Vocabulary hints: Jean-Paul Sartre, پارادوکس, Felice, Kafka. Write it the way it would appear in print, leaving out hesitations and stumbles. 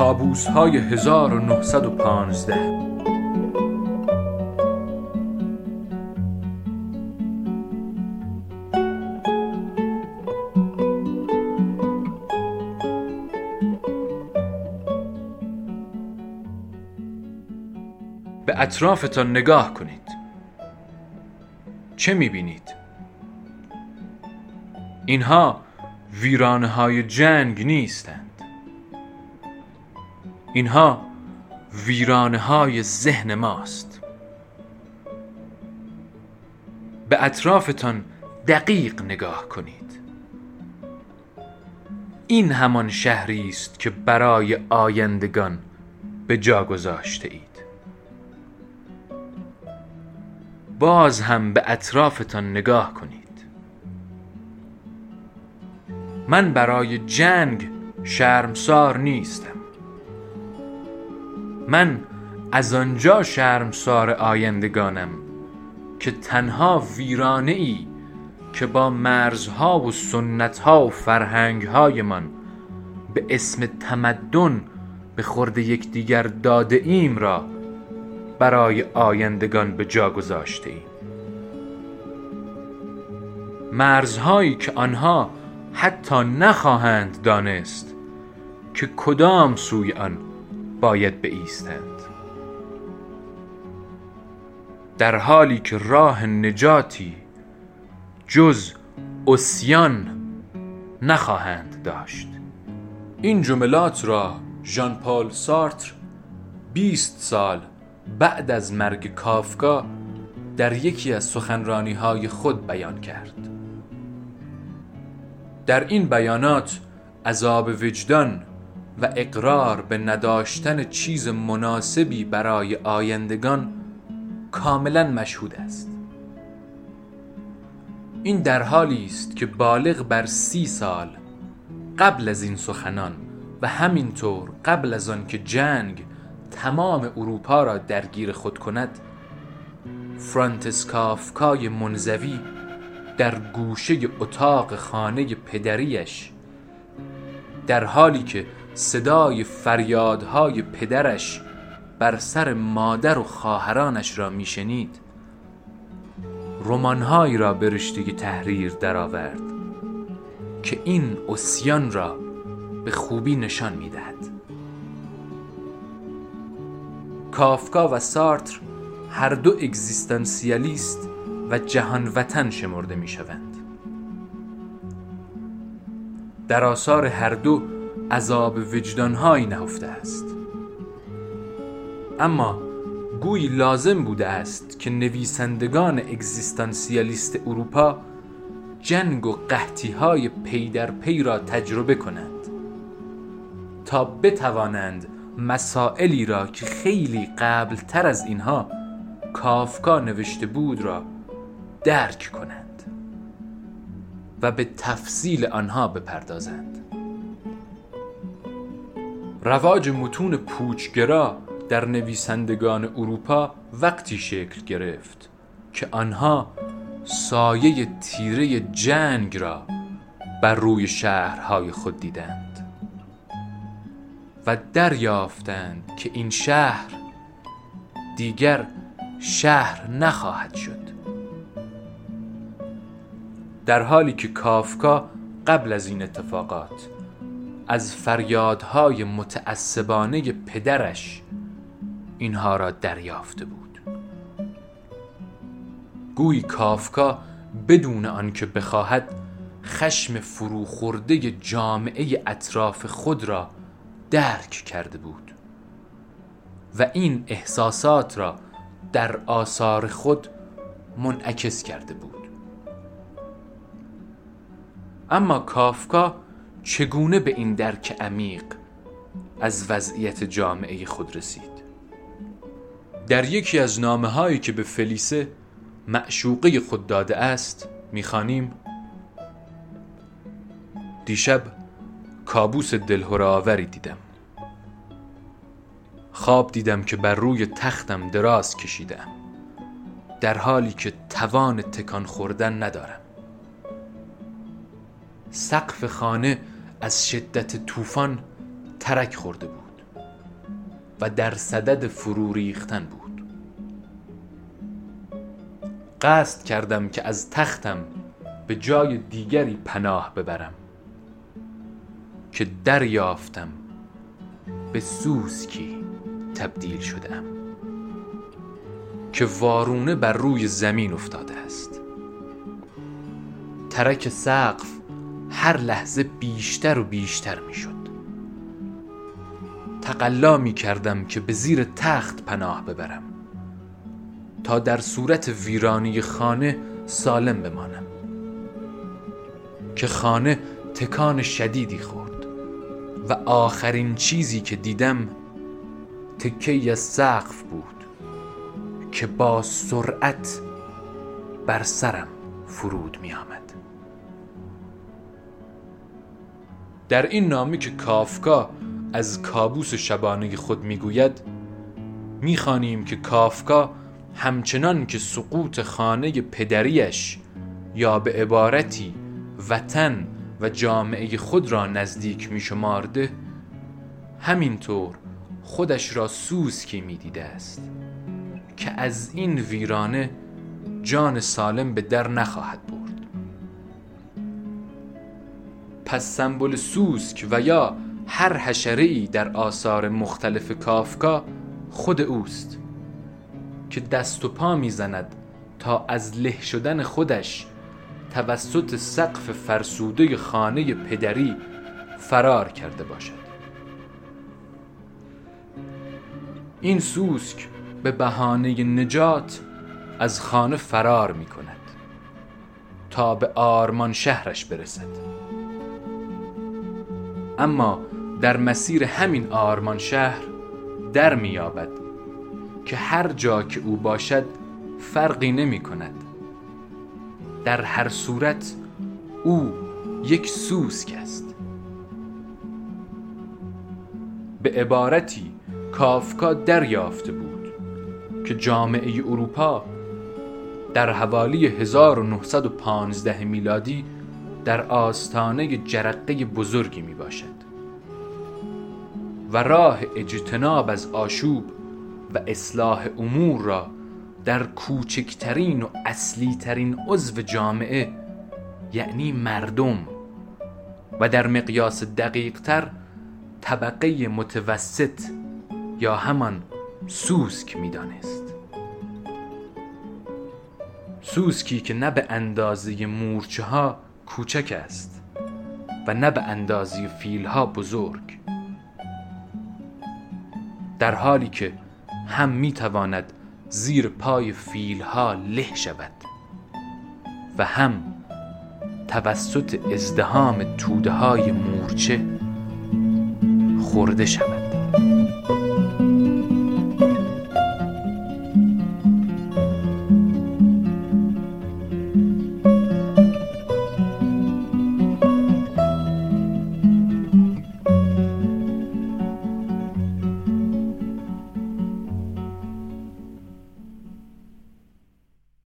کابوس‌های 1915. به اطرافتان نگاه کنید. چه می‌بینید؟ اینها ویرانه‌های جنگ نیستند. اینها ویرانه‌های ذهن ماست. به اطرافتان دقیق نگاه کنید. این همان شهری است که برای آیندگان به جا گذاشته اید. باز هم به اطرافتان نگاه کنید. من برای جنگ شرمسار نیستم. من از آنجا شرمسار آیندگانم که تنها ویرانه ای که با مرزها و سنتها و فرهنگهای من به اسم تمدن به خورد یکدیگر داده ایم را برای آیندگان به جا گذاشته ایم. مرزهایی که آنها حتی نخواهند دانست که کدام سوی آن باید بایستند، در حالی که راه نجاتی جز عصیان نخواهند داشت. این جملات را ژان پل سارتر 20 سال بعد از مرگ کافکا در یکی از سخنرانی‌های خود بیان کرد. در این بیانات عذاب وجدان و اقرار به نداشتن چیز مناسبی برای آیندگان کاملا مشهود است. این در حالی است که بالغ بر 30 سال قبل از این سخنان و همینطور قبل از آن که جنگ تمام اروپا را درگیر خود کند، فرانتس کافکای منزوی در گوشه اتاق خانه پدریش، در حالی که صدای فریادهای پدرش بر سر مادر و خواهرانش را میشنید، رمان‌هایی را به رشته تحریر درآورد که این عصیان را به خوبی نشان میدهد. کافکا و سارتر هر دو اگزیستانسیالیست و جهان وطن شمرده می شوند. در آثار هر دو عذاب وجدانهایی نهفته است، اما گویی لازم بوده است که نویسندگان اگزیستانسیالیست اروپا جنگ و قحطی‌های پی در پی را تجربه کنند تا بتوانند مسائلی را که خیلی قبلتر از اینها کافکا نوشته بود را درک کنند و به تفصیل آنها بپردازند. رواج متون پوچگرا در نویسندگان اروپا وقتی شکل گرفت که آنها سایه تیره جنگ را بر روی شهرهای خود دیدند و دریافتند که این شهر دیگر شهر نخواهد شد، در حالی که کافکا قبل از این اتفاقات از فریادهای متعصبانه پدرش اینها را دریافته بود. گویی کافکا بدون آنکه بخواهد خشم فروخورده جامعه اطراف خود را درک کرده بود و این احساسات را در آثار خود منعکس کرده بود. اما کافکا چگونه به این درک عمیق از وضعیت جامعه خود رسید؟ در یکی از نامه‌هایی که به فلیسه معشوقه خود داده است می‌خوانیم: دیشب کابوس دلهره‌آوری دیدم. خواب دیدم که بر روی تختم دراز کشیدم در حالی که توان تکان خوردن ندارم. سقف خانه از شدت طوفان ترک خورده بود. و در صدد فرو ریختن بود. قصد کردم که از تختم به جای دیگری پناه ببرم، که دریافتم به سوسکی تبدیل شدم که وارونه بر روی زمین افتاده است. ترک سقف هر لحظه بیشتر و بیشتر می شد. تقلا می کردم که به زیر تخت پناه ببرم تا در صورت ویرانی خانه سالم بمانم، که خانه تکان شدیدی خورد و آخرین چیزی که دیدم تکه‌ای از سقف بود که با سرعت بر سرم فرود می آمد. در این نامی که کافکا از کابوس شبانه خود می گوید، می خوانیم که کافکا همچنان که سقوط خانه پدریش یا به عبارتی وطن و جامعه خود را نزدیک می شمارده، همینطور خودش را سوسکی می دیده است که از این ویرانه جان سالم به در نخواهد برد. پس سمبل سوسک و یا هر حشره‌ای در آثار مختلف کافکا خود اوست که دست و پا میزند تا از له شدن خودش توسط سقف فرسوده خانه پدری فرار کرده باشد. این سوسک به بهانه نجات از خانه فرار می کند تا به آرمان شهرش برسد. اما در مسیر همین آرمان شهر در می یابد که هر جا که او باشد فرقی نمی کند. در هر صورت او یک سوسک است. به عبارتی کافکا دریافته بود که جامعه اروپا در حوالی 1915 میلادی در آستانه جرقه بزرگی می باشد و راه اجتناب از آشوب و اصلاح امور را در کوچکترین و اصلی ترین عضو جامعه، یعنی مردم، و در مقیاس دقیق تر طبقه متوسط یا همان سوسک می دانست. سوسکی که نه به اندازه مورچه ها کوچک است و نه به اندازه فیل ها بزرگ، در حالی که هم می تواند زیر پای فیلها له شود و هم توسط ازدحام توده‌های مورچه خورده شود.